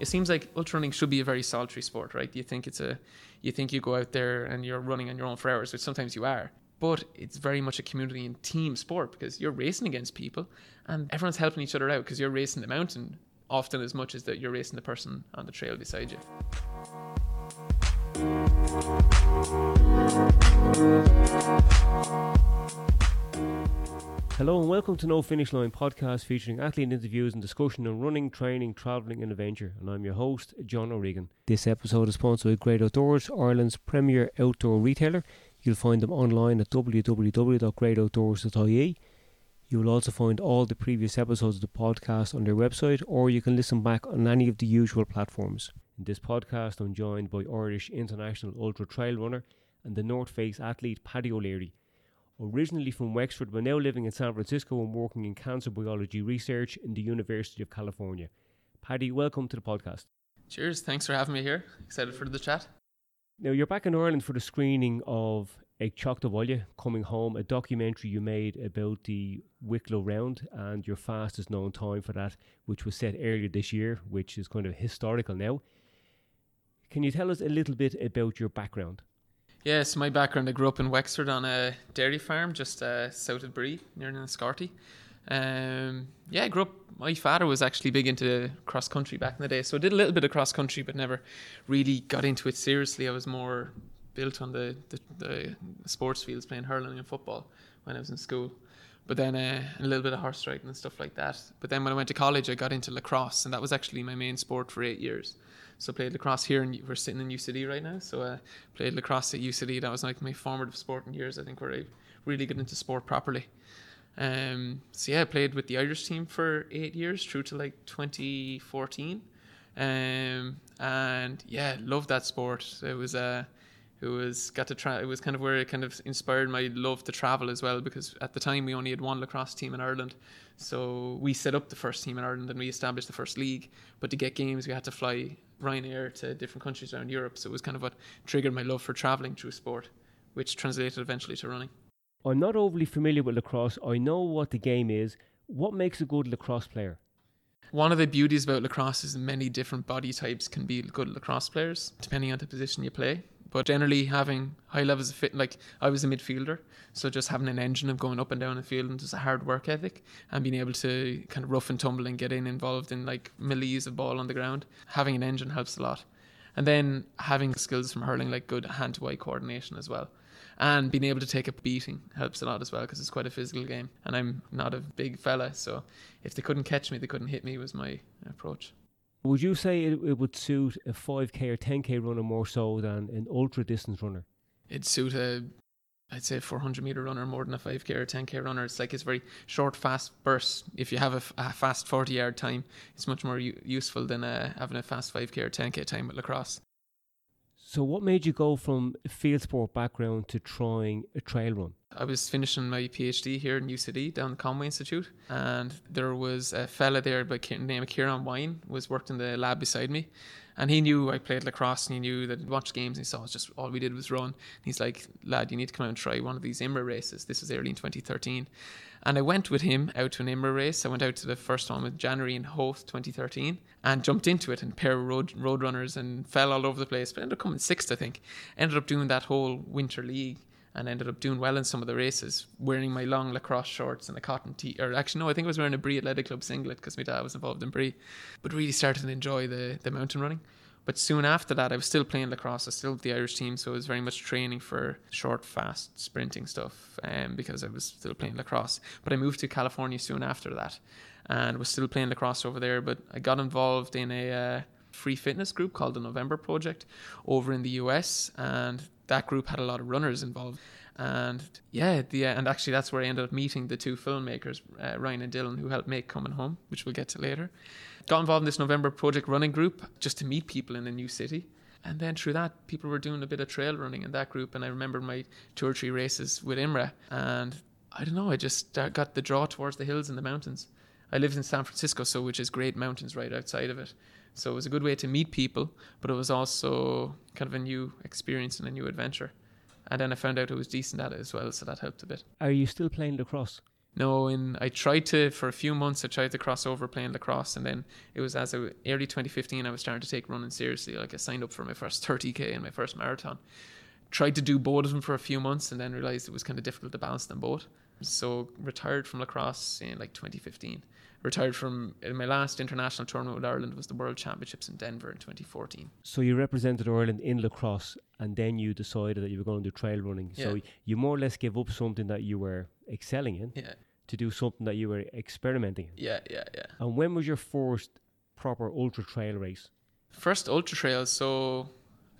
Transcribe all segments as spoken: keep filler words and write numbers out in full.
It seems like ultra running should be a very solitary sport, right? You think it's a, you think you go out there and you're running on your own for hours, which sometimes you are. But it's very much a community and team sport because you're racing against people and everyone's helping each other out because you're racing the mountain often as much as that you're racing the person on the trail beside you. Hello and welcome to No Finish Line podcast featuring athlete interviews and discussion on running, training, travelling and adventure, and I'm your host, John O'Regan. This episode is sponsored by Great Outdoors, Ireland's premier outdoor retailer. You'll find them online at w w w dot great outdoors dot i e. You will also find all the previous episodes of the podcast on their website, or you can listen back on any of the usual platforms. In this podcast, I'm joined by Irish international ultra trail runner and the North Face athlete Paddy O'Leary. Originally from Wexford, but now living in San Francisco and working in cancer biology research in the University of California. Paddy, welcome to the podcast. Cheers, thanks for having me here. Excited for the chat. Now, you're back in Ireland for the screening of An Chloch Mhóir, Coming Home, a documentary you made about the Wicklow Round and your fastest known time for that, which was set earlier this year, which is kind of historical now. Can you tell us a little bit about your background? Yes, my background, I grew up in Wexford on a dairy farm just uh, south of Bree, near Nascorty. Um, yeah, I grew up, my father was actually big into cross-country back in the day, so I did a little bit of cross-country, but never really got into it seriously. I was more built on the, the, the sports fields, playing hurling and football when I was in school. But then uh, a little bit of horse riding and stuff like that. But then when I went to college, I got into lacrosse, and that was actually my main sport for eight years. So I played lacrosse here, and we're sitting in U C D right now. So I uh, played lacrosse at U C D. That was like my formative sport in years, I think, where I really got into sport properly. Um, so yeah, I played with the Irish team for eight years, through to like twenty fourteen. Um, and yeah, loved that sport. It was... Uh, It was got to try. It was kind of where it kind of inspired my love to travel as well, because at the time we only had one lacrosse team in Ireland, so we set up the first team in Ireland and we established the first league. But to get games, we had to fly Ryanair to different countries around Europe. So it was kind of what triggered my love for traveling through sport, which translated eventually to running. I'm not overly familiar with lacrosse. I know what the game is. What makes a good lacrosse player? One of the beauties about lacrosse is many different body types can be good lacrosse players, depending on the position you play. But generally having high levels of fit, like I was a midfielder, so just having an engine of going up and down the field and just a hard work ethic and being able to kind of rough and tumble and get in involved in like melees of ball on the ground, having an engine helps a lot. And then having skills from hurling, like good hand-to-eye coordination as well. And being able to take a beating helps a lot as well, because it's quite a physical game and I'm not a big fella, so if they couldn't catch me, they couldn't hit me was my approach. Would you say it, it would suit a five K or ten K runner more so than an ultra distance runner? It'd suit a, I'd say a four hundred meter runner more than a five K or ten K runner. It's like it's very short, fast bursts. If you have a, a fast forty yard time, it's much more u- useful than uh, having a fast five K or ten K time with lacrosse. So what made you go from a field sport background to trying a trail run? I was finishing my PhD here in U C D down the Conway Institute, and there was a fella there by the name of Kieran Wine, was worked in the lab beside me, and he knew I played lacrosse and he knew that I'd watched games and he saw us just all we did was run. And he's like, lad, you need to come out and try one of these I M R A races. This was early in twenty thirteen. And I went with him out to an I M R A race. I went out to the first one in January in Hoth twenty thirteen and jumped into it and pair of road, road runners and fell all over the place, but ended up coming sixth, I think. Ended up doing that whole winter league and ended up doing well in some of the races, wearing my long lacrosse shorts and a cotton tee, or actually no, I think I was wearing a Bree Athletic Club singlet because my dad was involved in Bree, but really started to enjoy the, the mountain running. But soon after that, I was still playing lacrosse. I was still with the Irish team, so I was very much training for short, fast, sprinting stuff um, because I was still playing lacrosse. But I moved to California soon after that and was still playing lacrosse over there, but I got involved in a uh, free fitness group called the November Project over in the U S, and that group had a lot of runners involved. And yeah, the uh, and actually that's where I ended up meeting the two filmmakers, uh, Ryan and Dylan, who helped make Coming Home, which we'll get to later. Got involved in this November Project running group just to meet people in a new city. And then through that, people were doing a bit of trail running in that group. And I remember my two or three races with I M R A. And I don't know, I just got the draw towards the hills and the mountains. I lived in San Francisco, so which is great mountains right outside of it. So it was a good way to meet people, but it was also kind of a new experience and a new adventure. And then I found out I was decent at it as well, so that helped a bit. Are you still playing lacrosse? No, in I tried to, for a few months, I tried to cross over playing lacrosse, and then it was as of early twenty fifteen, I was starting to take running seriously. Like, I signed up for my first thirty K and my first marathon. Tried to do both of them for a few months, and then realized it was kind of difficult to balance them both. So retired from lacrosse in like twenty fifteen. Retired from in my last international tournament with Ireland was the World Championships in Denver in twenty fourteen. So you represented Ireland in lacrosse, and then you decided that you were going to do trail running. Yeah. So you more or less gave up something that you were excelling in, yeah, to do something that you were experimenting in. Yeah, yeah, yeah. And when was your first proper ultra trail race? First ultra trail. So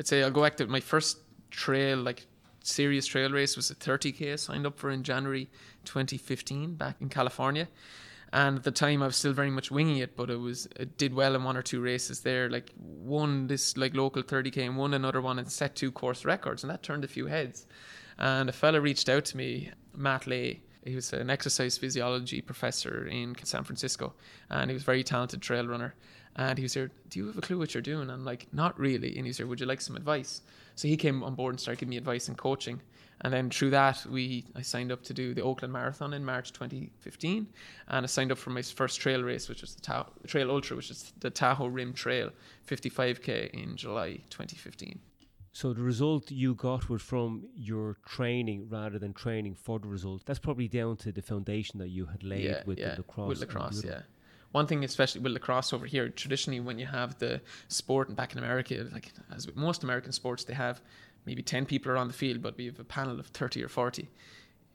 I'd say I'll go back to my first trail, like serious trail race, was a thirty K I signed up for in January twenty fifteen back in California. And at the time, I was still very much winging it, but it was it did well in one or two races there. Like, won this like local thirty K and won another one and set two course records, and that turned a few heads. And a fella reached out to me, Matt Lay. He was an exercise physiology professor in San Francisco, and he was a very talented trail runner. And he was here, do you have a clue what you're doing? And I'm like, not really. And he's here, would you like some advice? So he came on board and started giving me advice and coaching. And then through that, we I signed up to do the Oakland Marathon in March twenty fifteen. And I signed up for my first trail race, which was the Ta- Trail Ultra, which is the Tahoe Rim Trail, fifty-five K in July twenty fifteen. So the result you got was from your training rather than training for the result. That's probably down to the foundation that you had laid yeah, with yeah, the lacrosse. With lacrosse, yeah. One thing, especially with lacrosse over here, traditionally when you have the sport, and back in America, like as with most American sports, they have maybe ten people are on the field, but we have a panel of thirty or forty.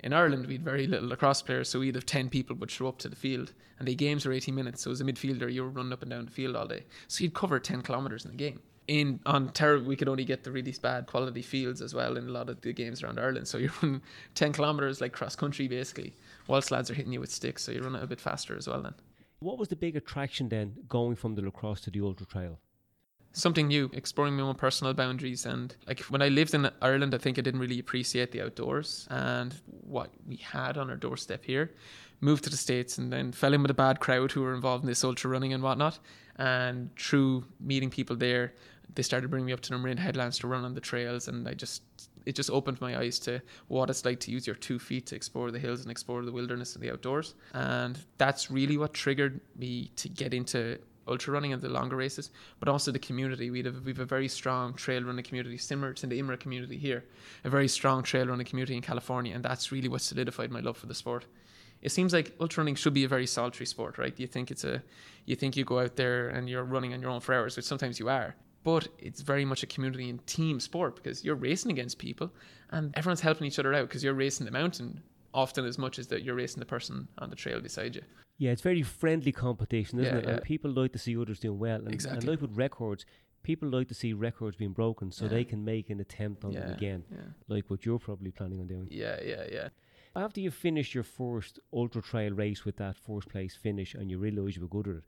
In Ireland, we had very little lacrosse players, so either ten people would show up to the field, and the games were eighty minutes, so as a midfielder, you were running up and down the field all day. So you'd cover ten kilometres in the game. In Ontario, we could only get the really bad quality fields as well in a lot of the games around Ireland, so you're running ten kilometres like cross-country, basically, whilst lads are hitting you with sticks, so you're running a bit faster as well then. What was the big attraction then, going from the lacrosse to the ultra trail? Something new, exploring my own personal boundaries. And like when I lived in Ireland, I think I didn't really appreciate the outdoors and what we had on our doorstep here. Moved to the States and then fell in with a bad crowd who were involved in this ultra running and whatnot. And through meeting people there, they started bringing me up to the Marin Headlands to run on the trails. And I just, it just opened my eyes to what it's like to use your two feet to explore the hills and explore the wilderness and the outdoors. And that's really what triggered me to get into ultra running and the longer races, but also the community. We have, we have a very strong trail running community, similar to the I M R A community here, a very strong trail running community in California, and that's really what solidified my love for the sport. It seems like ultra running should be a very solitary sport, right? You think it's a, you think you go out there and you're running on your own for hours, which sometimes you are, but it's very much a community and team sport because you're racing against people and everyone's helping each other out because you're racing the mountain often as much as that you're racing the person on the trail beside you. Yeah, it's very friendly competition, isn't yeah, it? Yeah. And people like to see others doing well. And, exactly. And like with records, people like to see records being broken so yeah. they can make an attempt on yeah, them again, yeah. like what you're probably planning on doing. Yeah, yeah, yeah. After you finished your first ultra trail race with that first place finish and you realised you were good at it,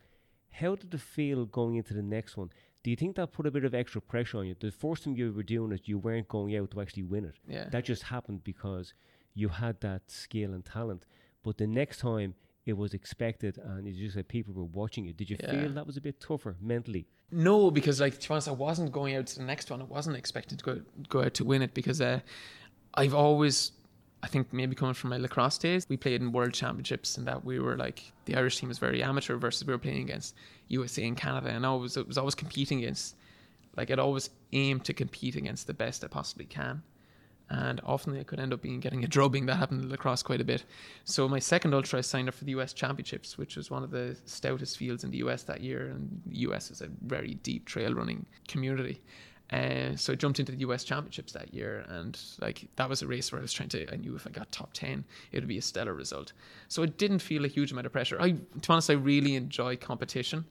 how did it feel going into the next one? Do you think that put a bit of extra pressure on you? The first time you were doing it, you weren't going out to actually win it. Yeah. That just happened because you had that skill and talent. But the next time, it was expected, and it's just like people were watching you. Did you yeah. feel that was a bit tougher mentally? No, because like to be honest, I wasn't going out to the next one. I wasn't expected to go, go out to win it because uh, I've always, I think maybe coming from my lacrosse days, we played in world championships and that we were like, the Irish team was very amateur versus we were playing against U S A and Canada, and I was, it was always competing against, like I'd always aim to compete against the best I possibly can. And often I could end up being getting a drubbing. That happened in lacrosse quite a bit. So my second ultra, I signed up for the U S Championships, which was one of the stoutest fields in the U S that year. And the U S is a very deep trail running community. Uh, so I jumped into the U S Championships that year. And like that was a race where I was trying to, I knew if I got top ten, it would be a stellar result. So it didn't feel a huge amount of pressure. I, to be honest, I really enjoy competition.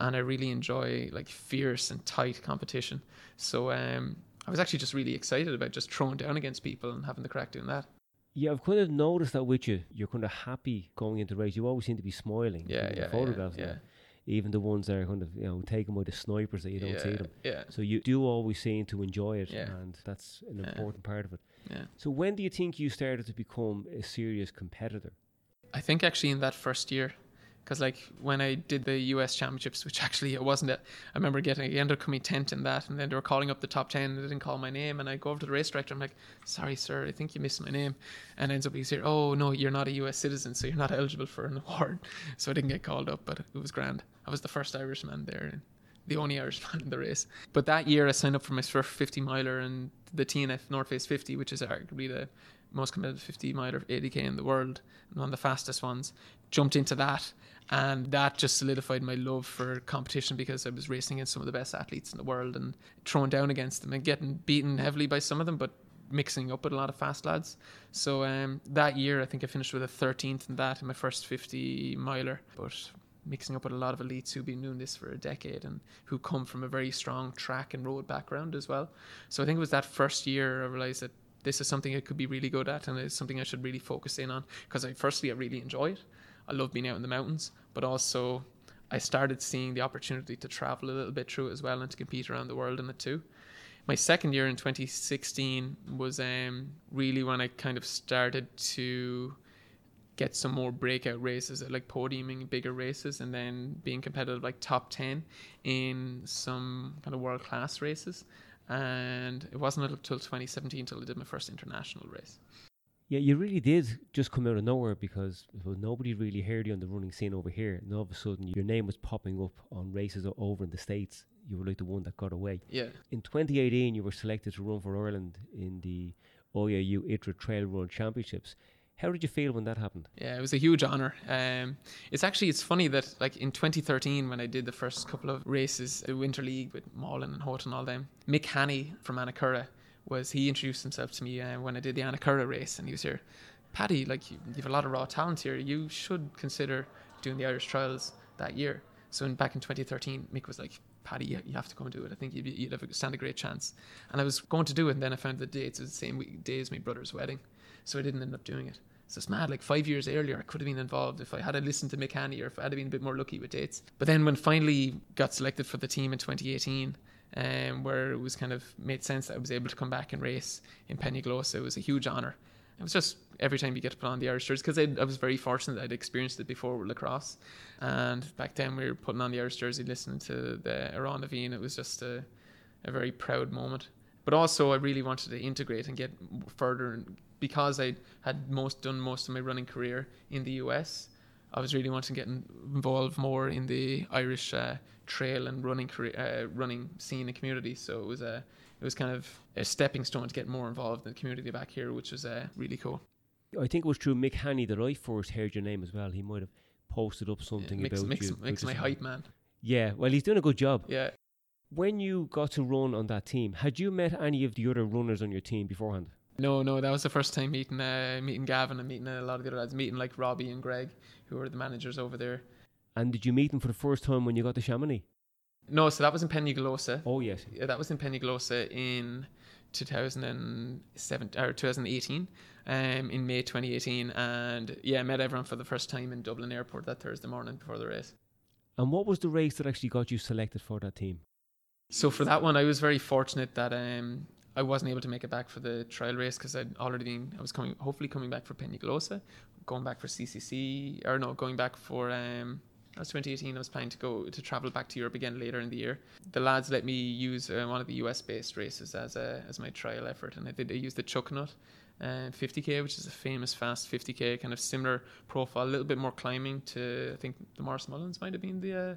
And I really enjoy like fierce and tight competition. So, um... I was actually just really excited about just throwing down against people and having the crack doing that. Yeah, I've kind of noticed that with you. You're kind of happy going into race. You always seem to be smiling. Yeah, in yeah, the photographs yeah, yeah. Even the ones that are kind of, you know, taken by the snipers that you don't yeah, see them. Yeah. So you do always seem to enjoy it, yeah. and that's an yeah. important part of it. Yeah. So when do you think you started to become a serious competitor? I think actually in that first year, Because like when I did the U S championships, which actually it wasn't it, I remember getting, I ended up coming tenth in that, and then they were calling up the top ten and they didn't call my name, and I go over to the race director, I'm like, sorry sir, I think you missed my name, and ends up he's here, oh no, you're not a U S citizen, so you're not eligible for an award. So I didn't get called up, but it was grand. I was the first Irishman there and the only Irishman in the race. But that year I signed up for my first fifty miler and the T N F North Face fifty, which is arguably the most competitive fifty miler of eighty k in the world and one of the fastest ones. Jumped into that, and that just solidified my love for competition, because I was racing against some of the best athletes in the world and thrown down against them and getting beaten heavily by some of them, but mixing up with a lot of fast lads. So um, that year I think I finished with a thirteenth in that in my first fifty miler, but mixing up with a lot of elites who've been doing this for a decade and who come from a very strong track and road background as well. So I think it was that first year I realized that this is something I could be really good at, and it's something I should really focus in on, because I firstly I really enjoy it. I love being out in the mountains, but also I started seeing the opportunity to travel a little bit through it as well and to compete around the world in it too. My second year in twenty sixteen was um, really when I kind of started to get some more breakout races, like podiuming bigger races and then being competitive, like top ten in some kind of world-class races. And it wasn't until twenty seventeen till I did my first international race. Yeah, you really did just come out of nowhere, because well, nobody really heard you on the running scene over here, and all of a sudden your name was popping up on races over in the States. You were like the one that got away. Yeah. In twenty eighteen, you were selected to run for Ireland in the O I A U I T R A Trail Run Championships. How did you feel when that happened? Yeah, it was a huge honour. Um, it's actually, it's funny that like in twenty thirteen, when I did the first couple of races, the Winter League with Mullen and Houghton and all them, Mick Hanney from Anacurra was, he introduced himself to me uh, when I did the Anacurra race, and he was here, Paddy, like you, you have a lot of raw talent here. You should consider doing the Irish trials that year. So in, back in twenty thirteen, Mick was like, Paddy, you, you have to come and do it. I think you'd, you'd have a, stand a great chance. And I was going to do it, and then I found the dates were the same week, day as my brother's wedding. So I didn't end up doing it. So it's mad, like five years earlier, I could have been involved if I had listened to Mick Hanney, or if I had been a bit more lucky with dates. But then when finally got selected for the team in twenty eighteen, um, where it was kind of made sense that I was able to come back and race in Peñagolosa, it was a huge honour. It was just every time you get to put on the Irish jersey, because I, I was very fortunate that I'd experienced it before with lacrosse. And back then we were putting on the Irish jersey, listening to the Aron Levine. It was just a, a very proud moment. But also I really wanted to integrate and get further, and because I had most done most of my running career in the U S, I was really wanting to get involved more in the Irish uh, trail and running career, uh, running scene and community. So it was a, it was kind of a stepping stone to get more involved in the community back here, which was uh, really cool. I think it was through Mick Hanney that I first heard your name as well. He might have posted up something yeah, Mick's, about Mick's, you. Mick's my hype man. Yeah, well, he's doing a good job. Yeah. When you got to run on that team, had you met any of the other runners on your team beforehand? No, no, that was the first time meeting uh, meeting Gavin and meeting a lot of the other lads, meeting like Robbie and Greg, who were the managers over there. And did you meet them for the first time when you got to Chamonix? No, so that was in Peñagolosa. Oh, yes. Yeah, that was in Peñagolosa in two thousand seventeen, or twenty eighteen, um, in May twenty eighteen. And yeah, I met everyone for the first time in Dublin Airport that Thursday morning before the race. And what was the race that actually got you selected for that team? So for that one, I was very fortunate that... Um, I wasn't able to make it back for the trial race, because I'd already been, I was coming, hopefully coming back for Peñagolosa, going back for C C C, or no, going back for, um, that was twenty eighteen, I was planning to go, to travel back to Europe again later in the year. The lads let me use uh, one of the U S-based races as a, as my trial effort, and I did, I used the Chucknut uh, fifty k, which is a famous fast fifty k, kind of similar profile, a little bit more climbing to, I think the Morris Mullins might have been the... Uh,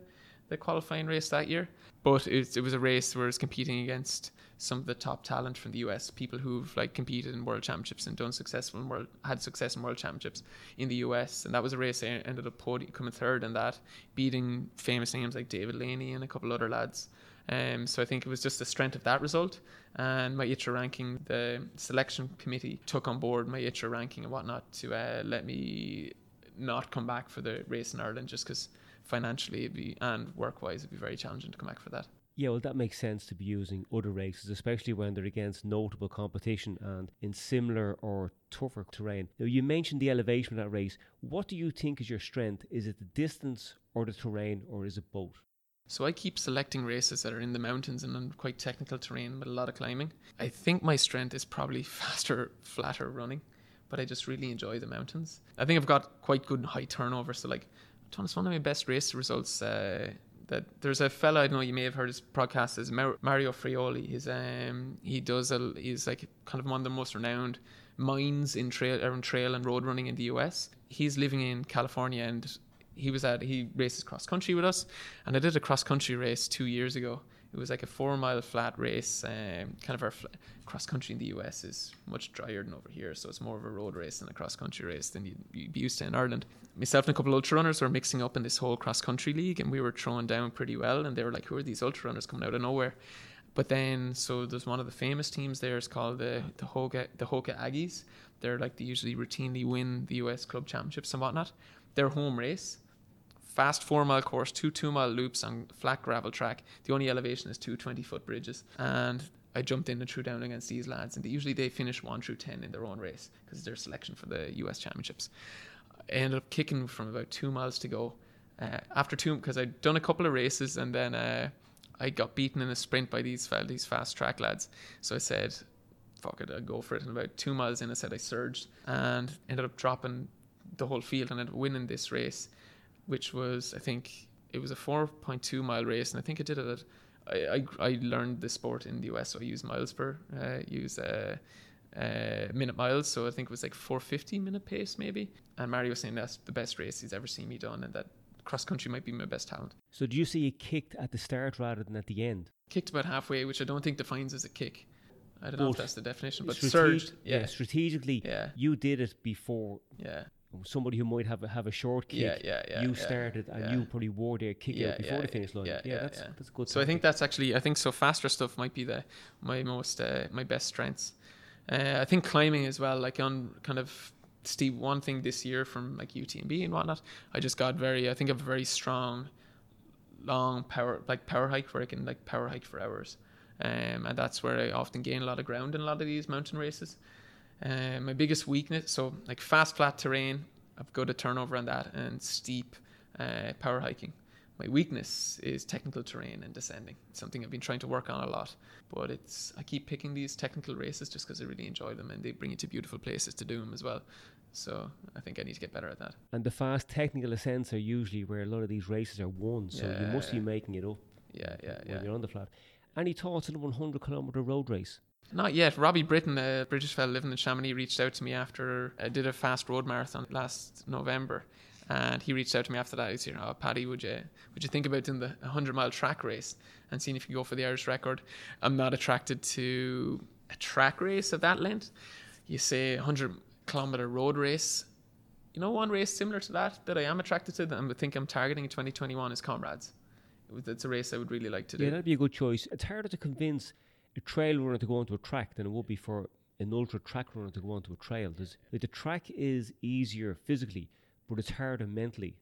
the qualifying race that year, but it, it was a race where it's competing against some of the top talent from the U S, people who've like competed in world championships and done successful in world, had success in world championships in the U S, and that was a race I ended up podium, coming third in that, beating famous names like David Laney and a couple other lads. Um, so I think it was just the strength of that result, and my I T R A ranking, the selection committee took on board my I T R A ranking and whatnot to uh, let me not come back for the race in Ireland, just because financially it'd be, and work-wise it'd be very challenging to come back for that. Yeah, well that makes sense to be using other races, especially when they're against notable competition and in similar or tougher terrain. Now you mentioned the elevation of that race. What do you think is your strength? Is it the distance or the terrain, or is it both? So I keep selecting races that are in the mountains and on quite technical terrain with a lot of climbing. I think my strength is probably faster, flatter running, but I just really enjoy the mountains. I think I've got quite good high turnover, so like It's one of my best race results. Uh, that there's a fella, I don't know, you may have heard his podcast, is Mar- Mario Frioli. He's um he does a he's like kind of one of the most renowned minds in trail around trail and road running in the U S. He's living in California, and he was at he races cross country with us, and I did a cross country race two years ago. It was like a four mile flat race. Um, kind of our fl- cross country in the U S is much drier than over here, so it's more of a road race than a cross country race than you'd, you'd be used to in Ireland. Myself and a couple of ultra runners were mixing up in this whole cross country league, and we were throwing down pretty well. And they were like, "Who are these ultra runners coming out of nowhere?" But then, so there's one of the famous teams there. It's called the the Hoka the Hoka Aggies. They're like they usually routinely win the U S club championships and whatnot. Their home race. Fast four-mile course, two two-mile loops on flat gravel track. The only elevation is two twenty-foot bridges. And I jumped in and threw down against these lads. And they, usually they finish one through ten in their own race because it's their selection for the U S championships. I ended up kicking from about two miles to go. Uh, after two, because I'd done a couple of races, and then uh, I got beaten in a sprint by these these fast track lads. So I said, fuck it, I'll go for it. And about two miles in, I said I surged and ended up dropping the whole field and ended up winning this race, which was, I think, it was a four point two mile race, and I think I did it at, I, I, I learned the sport in the U S, so I use miles per, uh, use uh, uh, minute miles, so I think it was like four fifty minute pace maybe, and Mario was saying that's the best race he's ever seen me done, and that cross-country might be my best talent. So do you say you kicked at the start rather than at the end? Kicked about halfway, which I don't think defines as a kick. I don't know Both. if that's the definition, but Strateg- surged. Yeah, yeah strategically, yeah. You did it before. Yeah. Somebody who might have a, have a short kick, yeah, yeah, yeah, you yeah, started and yeah. you probably wore their kick yeah, out before yeah, the finish line. Yeah, yeah, yeah that's yeah. that's good. So I think that's actually I think so faster stuff might be the my most uh, my best strengths. Uh, I think climbing as well, like on kind of Steve. One thing this year from like U T M B and whatnot, I just got very I think I'm very strong, long power like power hike where I can like power hike for hours, um, and that's where I often gain a lot of ground in a lot of these mountain races. Uh, my biggest weakness, so like fast flat terrain, I've got a turnover on that, and steep uh, power hiking. My weakness is technical terrain and descending. It's something I've been trying to work on a lot, but it's I keep picking these technical races just because I really enjoy them, and they bring you to beautiful places to do them as well. So I think I need to get better at that. And the fast technical ascents are usually where a lot of these races are won, so yeah, you must yeah. be making it up. Yeah, yeah, when yeah. you're on the flat. Any thoughts on a one hundred kilometer road race? Not yet. Robbie Britton, a British fellow living in Chamonix, reached out to me after I did a fast road marathon last November, and he reached out to me after that. He said, "Oh, Paddy, would you would you think about doing the one hundred mile track race and seeing if you go for the Irish record?" I'm not attracted to a track race of that length. You say one hundred kilometer road race. You know, one race similar to that that I am attracted to, that I think I'm targeting in twenty twenty-one, is Comrades. It's a race I would really like to do. Yeah, that'd be a good choice. It's harder to convince a trail runner to go onto a track than it would be for an ultra track runner to go onto a trail. There's, like, the track is easier physically, but it's harder mentally,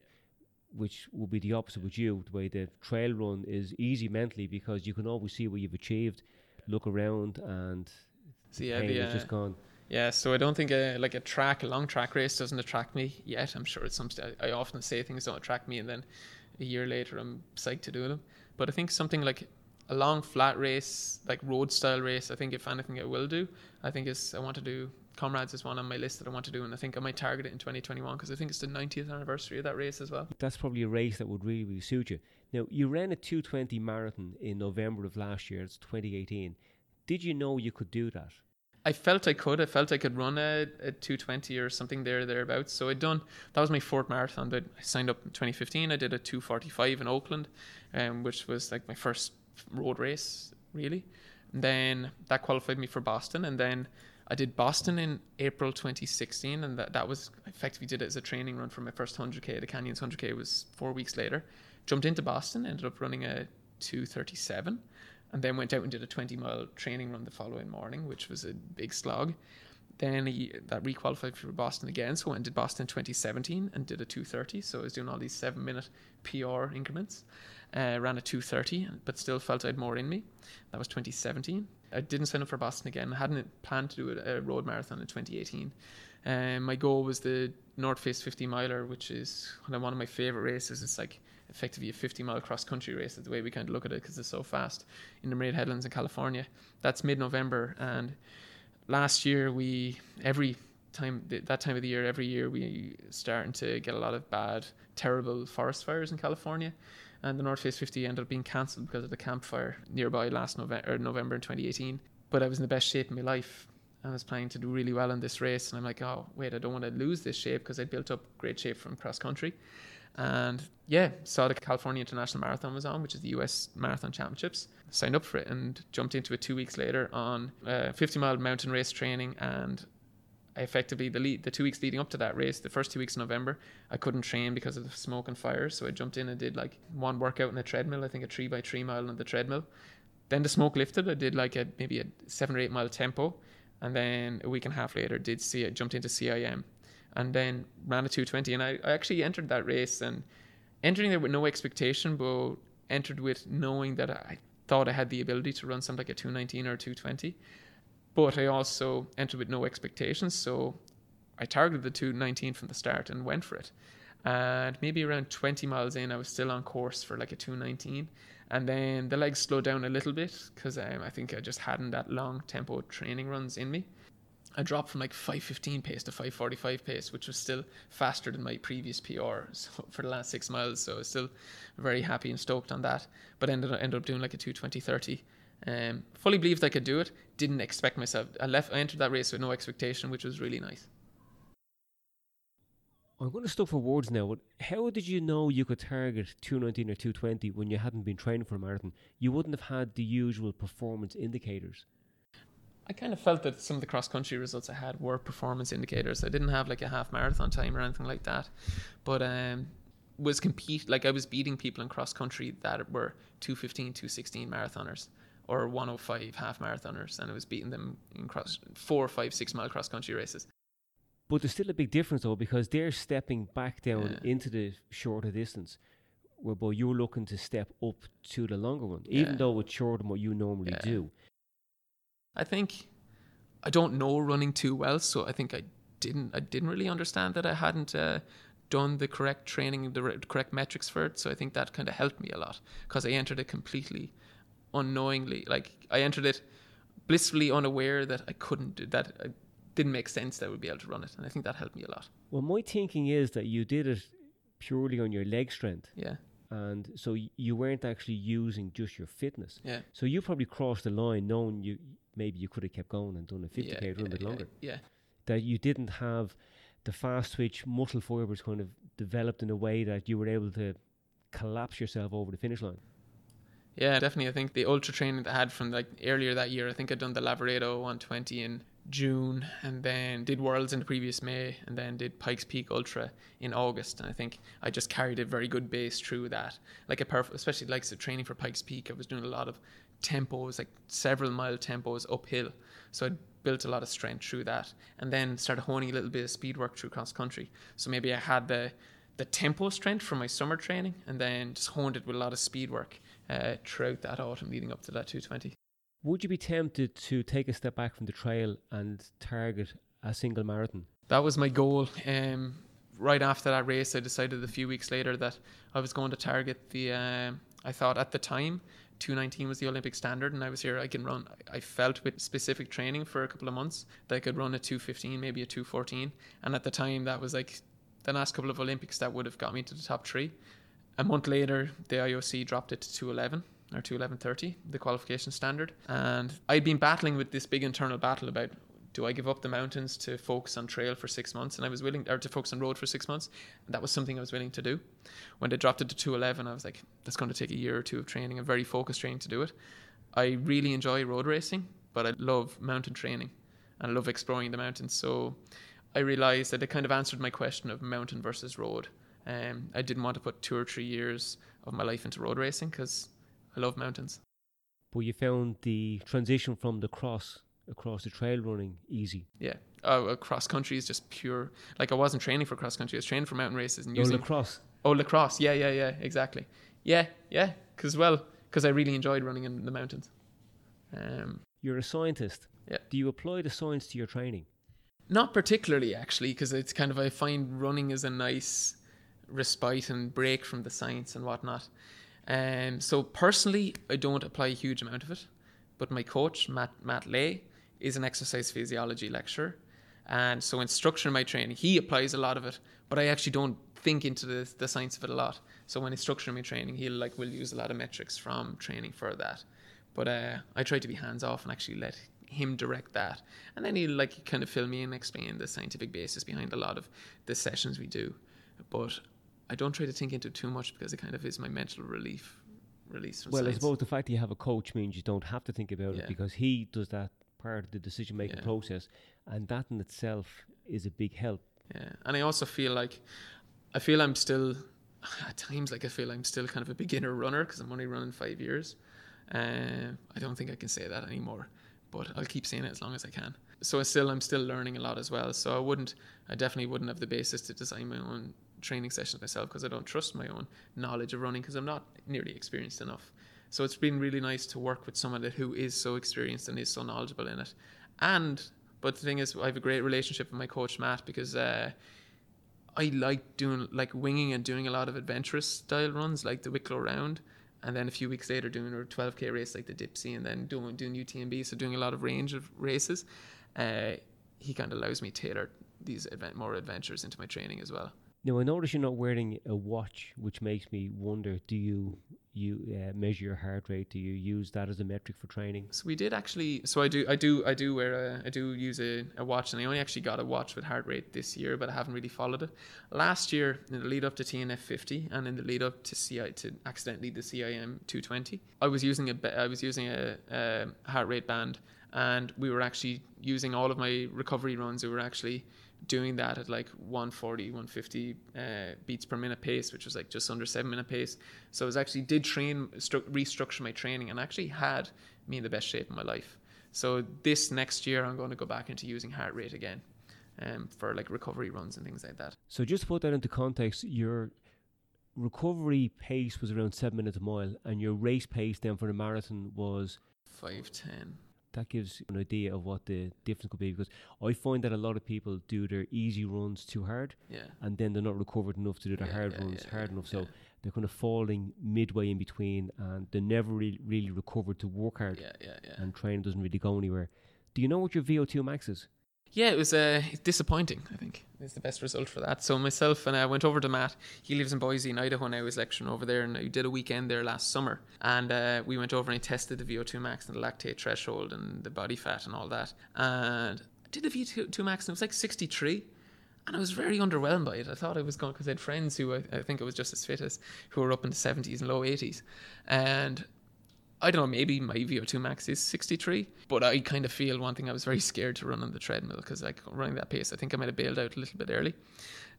which will be the opposite with you, the way the trail run is easy mentally because you can always see what you've achieved, look around, and see, the pain yeah, the, uh, is just gone. Yeah, so I don't think a, like a track, a long track race doesn't attract me yet. I'm sure it's some. St- I often say things don't attract me, and then a year later I'm psyched to do them. But I think something like a long flat race, like road style race, I think if anything I will do. I think is I want to do Comrades is one on my list that I want to do, and I think I might target it in twenty twenty-one because I think it's the ninetieth anniversary of that race as well. That's probably a race that would really, really suit you. Now, you ran a two twenty marathon in November of last year. It's twenty eighteen. Did you know you could do that? I felt I could. I felt I could run a, a two twenty or something there, thereabouts. So I'd done, that was my fourth marathon that I signed up in twenty fifteen. I did a two forty-five in Oakland, um, which was like my first road race, really. And then that qualified me for Boston. And then I did Boston in April twenty sixteen. And that, that was, I effectively did it as a training run for my first one hundred K. The Canyons one hundred K was four weeks later. Jumped into Boston, ended up running a two thirty-seven. And then went out and did a twenty mile training run the following morning, which was a big slog. Then he, that requalified for Boston again. So I went and did Boston in twenty seventeen and did a two thirty. So I was doing all these seven minute P R increments. Uh, ran a two thirty, but still felt I had more in me. That was twenty seventeen. I didn't sign up for Boston again. I hadn't planned to do a road marathon in twenty eighteen. Um, my goal was the North Face fifty miler, which is one of my favorite races. It's like effectively a fifty mile cross country race, the way we kind of look at it, because it's so fast, in the Marin Headlands in California. That's mid November, and last year we every time that time of the year, every year we starting to get a lot of bad, terrible forest fires in California, and the North Face fifty ended up being cancelled because of the campfire nearby last November, or November in twenty eighteen. But I was in the best shape of my life, and I was planning to do really well in this race, and I'm like, oh wait, I don't want to lose this shape, because I built up great shape from cross country. And yeah, saw the California International Marathon was on, which is the U S Marathon Championships. Signed up for it and jumped into it two weeks later on uh, fifty mile mountain race training. And I effectively, the lead, the two weeks leading up to that race, the first two weeks in November, I couldn't train because of the smoke and fire. So I jumped in and did like one workout on a treadmill, I think a three by three mile on the treadmill. Then the smoke lifted. I did like a maybe a seven or eight mile tempo. And then a week and a half later, did see I jumped into C I M. And then ran a two twenty, and I, I actually entered that race, and entering there with no expectation, but entered with knowing that I thought I had the ability to run something like a two nineteen or a two twenty, but I also entered with no expectations, so I targeted the two nineteen from the start and went for it. And maybe around twenty miles in, I was still on course for like a two nineteen, and then the legs slowed down a little bit, because um, I think I just hadn't that long tempo training runs in me. I dropped from like five fifteen pace to five forty-five pace, which was still faster than my previous P R so for the last six miles. So I was still very happy and stoked on that. But ended ended up doing like a two twenty thirty. Um, fully believed I could do it. Didn't expect myself. I left. I entered that race with no expectation, which was really nice. I'm going to stop for words now. But how did you know you could target two nineteen or two twenty when you hadn't been training for a marathon? You wouldn't have had the usual performance indicators. I kind of felt that some of the cross-country results I had were performance indicators. I didn't have like a half marathon time or anything like that, but um, was compete like I was beating people in cross-country that were two fifteen, two sixteen marathoners or one oh five half marathoners, and I was beating them in cross four, five, six mile cross-country races. But there's still a big difference though, because they're stepping back down yeah. into the shorter distance, whereby you're looking to step up to the longer one, even yeah. though it's shorter than what you normally yeah. do. I think I don't know running too well, so I think I didn't I didn't really understand that I hadn't uh, done the correct training, the re- correct metrics for it. So I think that kind of helped me a lot, because I entered it completely unknowingly. Like I entered it blissfully unaware that I couldn't do that. It didn't make sense that I would be able to run it, and I think that helped me a lot. Well, my thinking is that you did it purely on your leg strength. Yeah. And so you weren't actually using just your fitness. Yeah. So you probably crossed the line knowing you maybe you could have kept going and done a fifty K yeah, run a bit yeah, longer. Yeah. That you didn't have the fast twitch muscle fibers kind of developed in a way that you were able to collapse yourself over the finish line. Yeah, definitely. I think the ultra training that I had from like earlier that year, I think I'd done the Lavaredo one twenty in June, and then did Worlds in the previous May, and then did Pikes Peak Ultra in August, and I think I just carried a very good base through that, like a perfect, especially like the training for Pikes Peak. I was doing a lot of tempos, like several mile tempos uphill, so I built a lot of strength through that, and then started honing a little bit of speed work through cross country. So maybe I had the the tempo strength from my summer training, and then just honed it with a lot of speed work uh, throughout that autumn leading up to that two twenty. Would you be tempted to take a step back from the trail and target a single marathon? That was my goal. Um, right after that race, I decided a few weeks later that I was going to target the, um, I thought at the time, two nineteen was the Olympic standard, and I was here, I can run. I felt with specific training for a couple of months that I could run a two fifteen, maybe a two fourteen. And at the time, that was like the last couple of Olympics that would have got me to the top three. A month later, the I O C dropped it to two eleven. Or two eleven thirty, the qualification standard. And I'd been battling with this big internal battle about, do I give up the mountains to focus on trail for six months? And I was willing, or to focus on road for six months. And that was something I was willing to do. When they dropped it to two eleven, I was like, that's going to take a year or two of training, a very focused training to do it. I really enjoy road racing, but I love mountain training and I love exploring the mountains. So I realized that it kind of answered my question of mountain versus road. Um, I didn't want to put two or three years of my life into road racing because I love mountains. But you found the transition from the cross across the trail running easy? Yeah. Uh, cross country is just pure. Like I wasn't training for cross country. I was training for mountain races. And oh, using lacrosse. Oh, lacrosse. Yeah, yeah, yeah. Exactly. Yeah, yeah. Because, well, because I really enjoyed running in the mountains. Um, You're a scientist. Yeah. Do you apply the science to your training? Not particularly, actually, because it's kind of, I find running is a nice respite and break from the science and whatnot. Um, so personally, I don't apply a huge amount of it, but my coach, Matt Matt Lay, is an exercise physiology lecturer, And so in structuring my training, he applies a lot of it, but I actually don't think into the, the science of it a lot. So when he's structuring my training, he'll like, we'll use a lot of metrics from training for that. But uh, I try to be hands-off and actually let him direct that. And then he'll like kind of fill me in and explain the scientific basis behind a lot of the sessions we do. But I don't try to think into it too much because it kind of is my mental relief release from well, science. I suppose the fact that you have a coach means you don't have to think about yeah. it because he does that part of the decision-making yeah. process. And that in itself is a big help. Yeah. And I also feel like, I feel I'm still, at times, like I feel I'm still kind of a beginner runner because I'm only running five years. Um, I don't think I can say that anymore, but I'll keep saying it as long as I can. So I still, I'm still learning a lot as well. So I wouldn't, I definitely wouldn't have the basis to design my own training sessions myself because I don't trust my own knowledge of running because I'm not nearly experienced enough. So it's been really nice to work with someone that who is so experienced and is so knowledgeable in it. And, but the thing is, I have a great relationship with my coach, Matt, because uh, I like doing, like winging and doing a lot of adventurous style runs like the Wicklow Round. And then a few weeks later doing a twelve K race like the Dipsy and then doing doing U T M B, so doing a lot of range of races. Uh, he kind of allows me to tailor these event, more adventures into my training as well. Now, I notice you're not wearing a watch, which makes me wonder, do you you uh, measure your heart rate? Do you use that as a metric for training? So we did actually, so I do I do, I do wear a, I do use a, a watch, and I only actually got a watch with heart rate this year, but I haven't really followed it. Last year, in the lead up to T N F fifty and in the lead up to C I, to accidentally the C I M two twenty, I was using a, I was using a, a heart rate band, and we were actually using all of my recovery runs. We were actually doing that at like one forty, one fifty uh, beats per minute pace, which was like just under seven minute pace. So I was actually did train, stru- restructure my training, and actually had me in the best shape of my life. So this next year, I'm going to go back into using heart rate again um, for like recovery runs and things like that. So just to put that into context, your recovery pace was around seven minutes a mile, and your race pace then for the marathon was five ten. That gives an idea of what the difference could be, because I find that a lot of people do their easy runs too hard, yeah, and then they're not recovered enough to do their yeah, hard yeah, runs yeah, hard yeah, enough. Yeah. So they're kind of falling midway in between, and they're never really, really recovered to work hard, yeah, yeah, yeah. and training doesn't really go anywhere. Do you know what your V O two max is? Yeah, it was uh, disappointing, I think. It's the best result for that. So myself and I went over to Matt. He lives in Boise in Idaho, and I was lecturing over there, and I did a weekend there last summer. And uh, we went over and I tested the V O two max and the lactate threshold and the body fat and all that. And I did the V O two max, and it was like sixty-three. And I was very underwhelmed by it. I thought I was going, because I had friends who I, I think I was just as fit as, who were up in the seventies and low eighties. And I don't know, maybe my V O two max is sixty-three, but I kind of feel one thing, I was very scared to run on the treadmill because like running that pace, I think I might have bailed out a little bit early.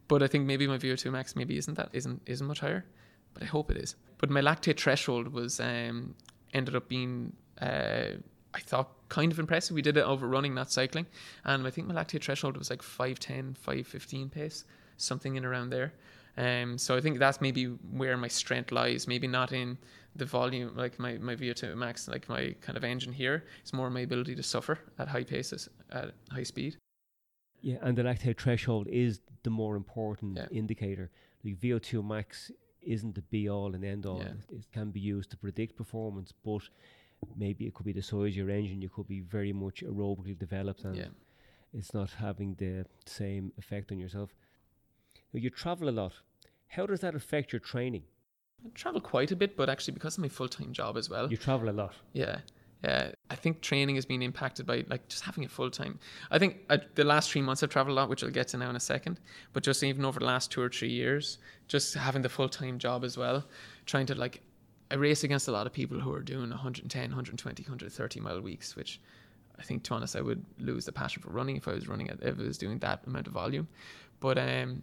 But I think maybe my V O two max maybe isn't that, isn't isn't much higher, but I hope it is. But my lactate threshold was, um, ended up being, uh, I thought, kind of impressive. We did it over running, not cycling. And I think my lactate threshold was like five ten, five fifteen pace, something in around there. Um, so I think that's maybe where my strength lies, maybe not in the volume, like my, my V O two max, like my kind of engine here. It's more my ability to suffer at high paces, at high speed. Yeah, and the lactate threshold is the more important yeah. indicator. Like V O two max isn't the be-all and end-all. Yeah. It can be used to predict performance, but maybe it could be the size of your engine. You could be very much aerobically developed, and yeah. it's not having the same effect on yourself. You travel a lot. How does that affect your training? I travel quite a bit, but actually because of my full-time job as well. You travel a lot. Yeah. Yeah. I think training has been impacted by like just having a full-time. I think I, the last three months I've traveled a lot, which I'll get to now in a second, but just even over the last two or three years, just having the full-time job as well, trying to like, I race against a lot of people who are doing one ten, one twenty, one thirty mile weeks, which I think, to be honest, I would lose the passion for running if I was running, at, if I was doing that amount of volume. But, um,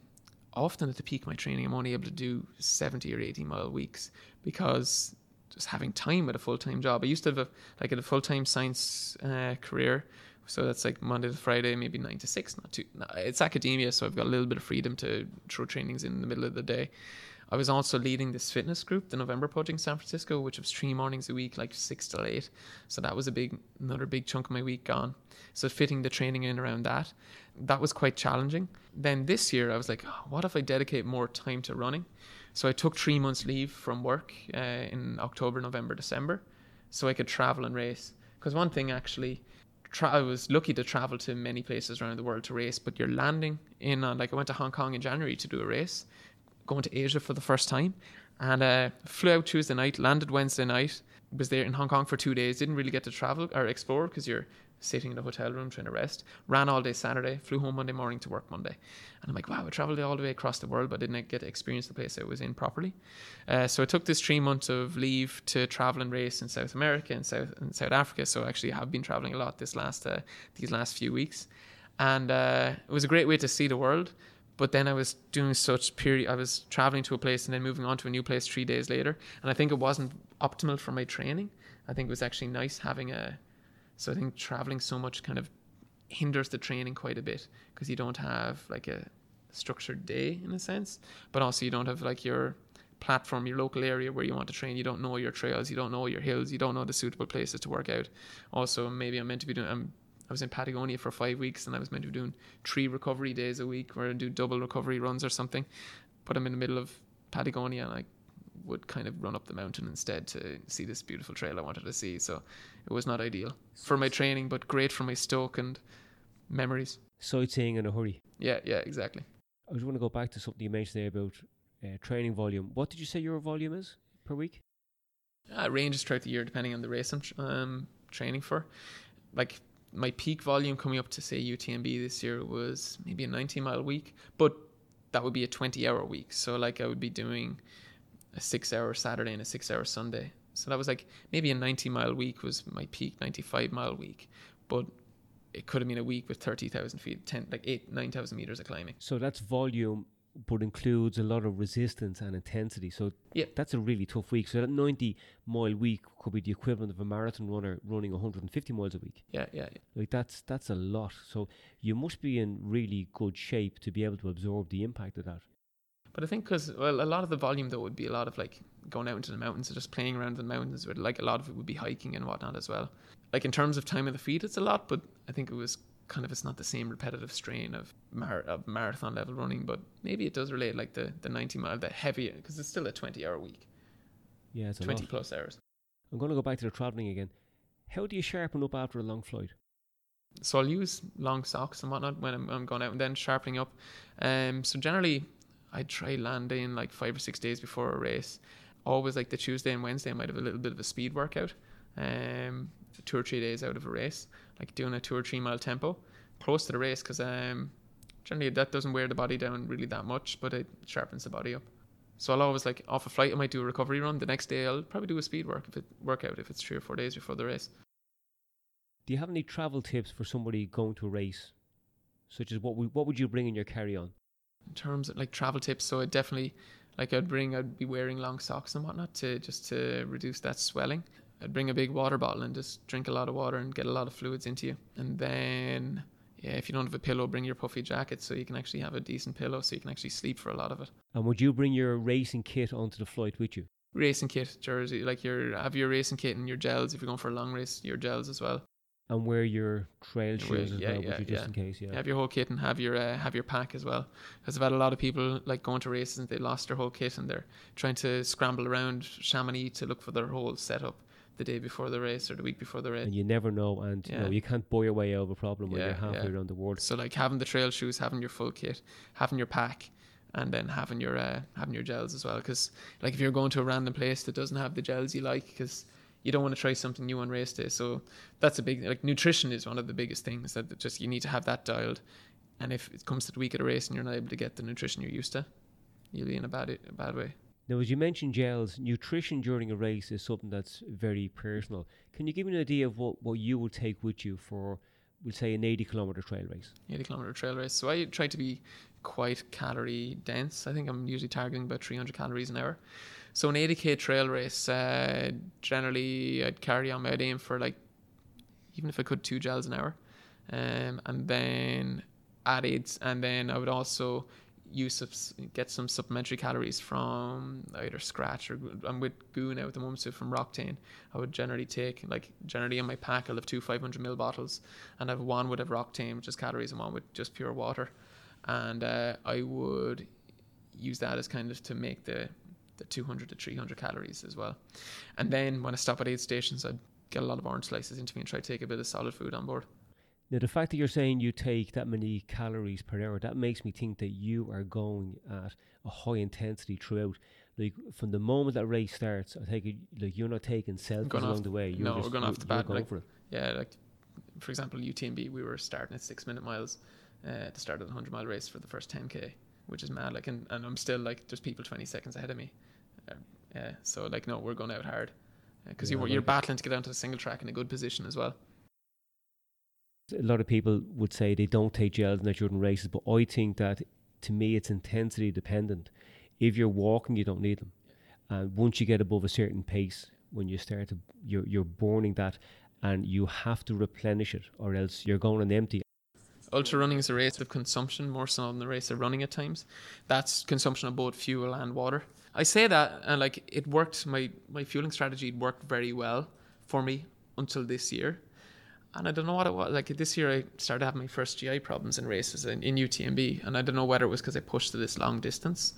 often at the peak of my training, I'm only able to do seventy or eighty mile weeks because just having time at a full-time job. I used to have a, like a full-time science uh, career. So that's like Monday to Friday, maybe nine to six. Not too, no, it's academia, so I've got a little bit of freedom to throw trainings in the middle of the day. I was also leading this fitness group, the November Project in San Francisco, which was three mornings a week, like six till eight. So that was a big, another big chunk of my week gone. So fitting the training in around that, that was quite challenging. Then this year I was like, oh, what if I dedicate more time to running? So I took three months leave from work uh, in October, November, December, so I could travel and race. Because one thing actually, tra- I was lucky to travel to many places around the world to race, but you're landing in on, like, I went to Hong Kong in January to do a race, going to Asia for the first time, and uh, flew out Tuesday night, landed Wednesday night, was there in Hong Kong for two days, didn't really get to travel or explore because you're sitting in a hotel room trying to rest, ran all day Saturday, flew home Monday morning to work Monday. And I'm like, wow, I traveled all the way across the world, but didn't get to experience the place I was in properly. Uh, so I took this three months of leave to travel and race in South America and South and South Africa. So actually I have been traveling a lot this last uh, these last few weeks. And uh, it was a great way to see the world. But then I was doing such period, I was traveling to a place and then moving on to a new place three days later. And I think it wasn't optimal for my training. I think it was actually nice having a, so I think traveling so much kind of hinders the training quite a bit because you don't have like a structured day in a sense, but also you don't have like your platform, your local area where you want to train. You don't know your trails, you don't know your hills, you don't know the suitable places to work out. Also, maybe I'm meant to be doing, I'm, I was in Patagonia for five weeks and I was meant to be doing three recovery days a week where I do double recovery runs or something. But I'm in the middle of Patagonia and I would kind of run up the mountain instead to see this beautiful trail I wanted to see. So it was not ideal for my training, but great for my stoke and memories. Sightseeing in a hurry. Yeah, yeah, exactly. I just want to go back to something you mentioned there about uh, training volume. What did you say your volume is per week? Uh, it ranges throughout the year depending on the race I'm um, training for. Like, my peak volume coming up to, say, U T M B this year was maybe a ninety mile week, but that would be a twenty hour week. So like I would be doing a six hour Saturday and a six hour Sunday. So that was like maybe a ninety mile week was my peak, ninety-five mile week, but it could have been a week with thirty thousand feet, ten, like eight, nine thousand meters of climbing. So that's volume, but includes a lot of resistance and intensity. So yeah, that's a really tough week. So that ninety mile week could be the equivalent of a marathon runner running one hundred fifty miles a week. Yeah, yeah, yeah. Like that's that's a lot. So you must be in really good shape to be able to absorb the impact of that. But I think because, well, a lot of the volume though would be a lot of like going out into the mountains or just playing around in the mountains. With, like a lot of it would be hiking and whatnot as well. Like in terms of time of the feet, it's a lot, but I think it was kind of, it's not the same repetitive strain of, mar- of marathon level running, but maybe it does relate, like the, the ninety mile, the heavier, because it's still a twenty hour week. Yeah, it's twenty a lot. Plus hours. I'm going to go back to the traveling again. How do you sharpen up after a long flight? So I'll use long socks and whatnot when I'm, I'm going out and then sharpening up. Um, so generally I try landing like five or six days before a race. Always like the Tuesday and Wednesday I might have a little bit of a speed workout. Um, two or three days out of a race, like doing a two or three mile tempo close to the race, because um generally that doesn't wear the body down really that much, but it sharpens the body up. So I'll always, like off a flight I might do a recovery run, the next day I'll probably do a speed work if it workout if it's three or four days before the race. Do you have any travel tips for somebody going to a race, such as what we, what would you bring in your carry-on in terms of like travel tips? So I definitely, like I'd bring I'd be wearing long socks and whatnot to just to reduce that swelling. I'd bring a big water bottle and just drink a lot of water and get a lot of fluids into you. And then, yeah, if you don't have a pillow, bring your puffy jacket so you can actually have a decent pillow so you can actually sleep for a lot of it. And would you bring your racing kit onto the flight with you? Racing kit, jersey, like your, have your racing kit and your gels. If you're going for a long race, your gels as well. And wear your trail shoes as yeah, well, yeah, you, just yeah. in case. Yeah. Have your whole kit and have your uh, have your pack as well. Because I've had a lot of people like going to races and they lost their whole kit and they're trying to scramble around Chamonix to look for their whole setup the day before the race or the week before the race, and you never know. And yeah. you know, you can't buy your way out of a problem when yeah, you're halfway yeah. around the world. So like having the trail shoes, having your full kit, having your pack, and then having your uh, having your gels as well, because like if you're going to a random place that doesn't have the gels you like, because you don't want to try something new on race day. So that's a big, like nutrition is one of the biggest things that just you need to have that dialed. And if it comes to the week of the race and you're not able to get the nutrition you're used to, you'll be in a bad a bad way. Now, as you mentioned gels, nutrition during a race is something that's very personal. Can you give me an idea of what, what you would take with you for, we'll say, an eighty kilometre trail race? eighty kilometre trail race. So I try to be quite calorie dense. I think I'm usually targeting about three hundred calories an hour. So an eighty k trail race, uh, generally I'd carry on, I'd aim for like, even if I could, two gels an hour. Um, and then add aids. And then I would also use of get some supplementary calories from either Scratch or I'm with Goo now at the moment, so from Roctane. I would generally take, like generally in my pack I'll have two five hundred milliliter bottles, and I have one would have Roctane, which is calories, and one with just pure water. And uh, I would use that as kind of to make the, the two hundred to three hundred calories as well. And then when I stop at aid stations, I'd get a lot of orange slices into me and try to take a bit of solid food on board. Now, the fact that you're saying you take that many calories per hour, that makes me think that you are going at a high intensity throughout. Like, from the moment that race starts, I take it, like, you're not taking selfies along off, the way. You're no, just, we're going off the bat. Like, yeah, like, for example, U T M B, we were starting at six-minute miles uh, to start at the hundred-mile race for the first ten K, which is mad. Like, and, and I'm still, like, there's people twenty seconds ahead of me. Uh, yeah, so, like, no, we're going out hard. Because uh, yeah, you, you're like battling to get onto the single track in a good position as well. A lot of people would say they don't take gels in their Jordan races, but I think that, to me, it's intensity dependent. If you're walking, you don't need them. And once you get above a certain pace, when you start to, you're, you're burning that, and you have to replenish it, or else you're going on empty. Ultra running is a race of consumption, more so than the race of running at times. That's consumption of both fuel and water. I say that, and like, it worked, my, my fueling strategy worked very well for me until this year. And I don't know what it was. Like, this year I started having my first G I problems in races in, in U T M B. And I don't know whether it was because I pushed to this long distance,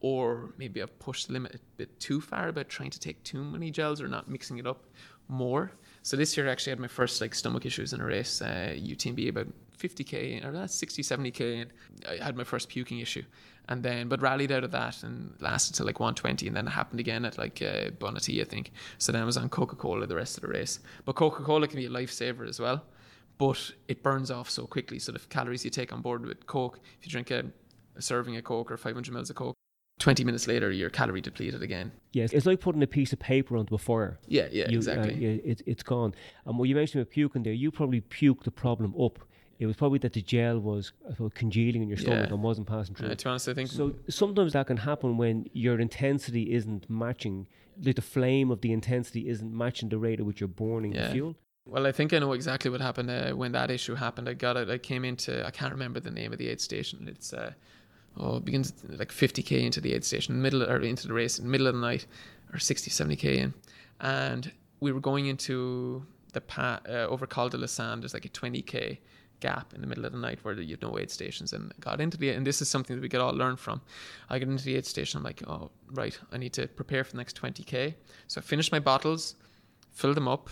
or maybe I've pushed the limit a bit too far about trying to take too many gels or not mixing it up more. So this year I actually had my first like stomach issues in a race, uh, U T M B, about fifty K, or that's sixty, seventy K. And I had my first puking issue. And then, but rallied out of that and lasted till like one twenty, and then it happened again at like uh, Bonatti, I think. So then I was on Coca-Cola the rest of the race. But Coca-Cola can be a lifesaver as well, but it burns off so quickly. So the calories you take on board with Coke, if you drink a, a serving of Coke or five hundred mils of Coke, twenty minutes later, you're calorie depleted again. Yes, it's like putting a piece of paper onto a fire. Yeah, yeah, you, exactly. Uh, yeah, it, it's gone. And what you mentioned with puking there, you probably puked the problem up. It was probably that the gel was congealing in your stomach yeah. and wasn't passing through. Yeah, to be honest, I think... So sometimes that can happen when your intensity isn't matching, like the flame of the intensity isn't matching the rate at which you're burning yeah. the fuel. Well, I think I know exactly what happened uh, when that issue happened. I got out, I came into... I can't remember the name of the aid station. It's... Uh, Oh, it begins like fifty K into the aid station, middle or into the race, in the middle of the night, or sixty, seventy K in. And we were going into the path uh, over Col de la Sande. There's like a twenty K gap in the middle of the night where you have no aid stations. And got into the, and this is something that we could all learn from. I got into the aid station. I'm like, oh, right, I need to prepare for the next twenty K. So I finished my bottles, filled them up,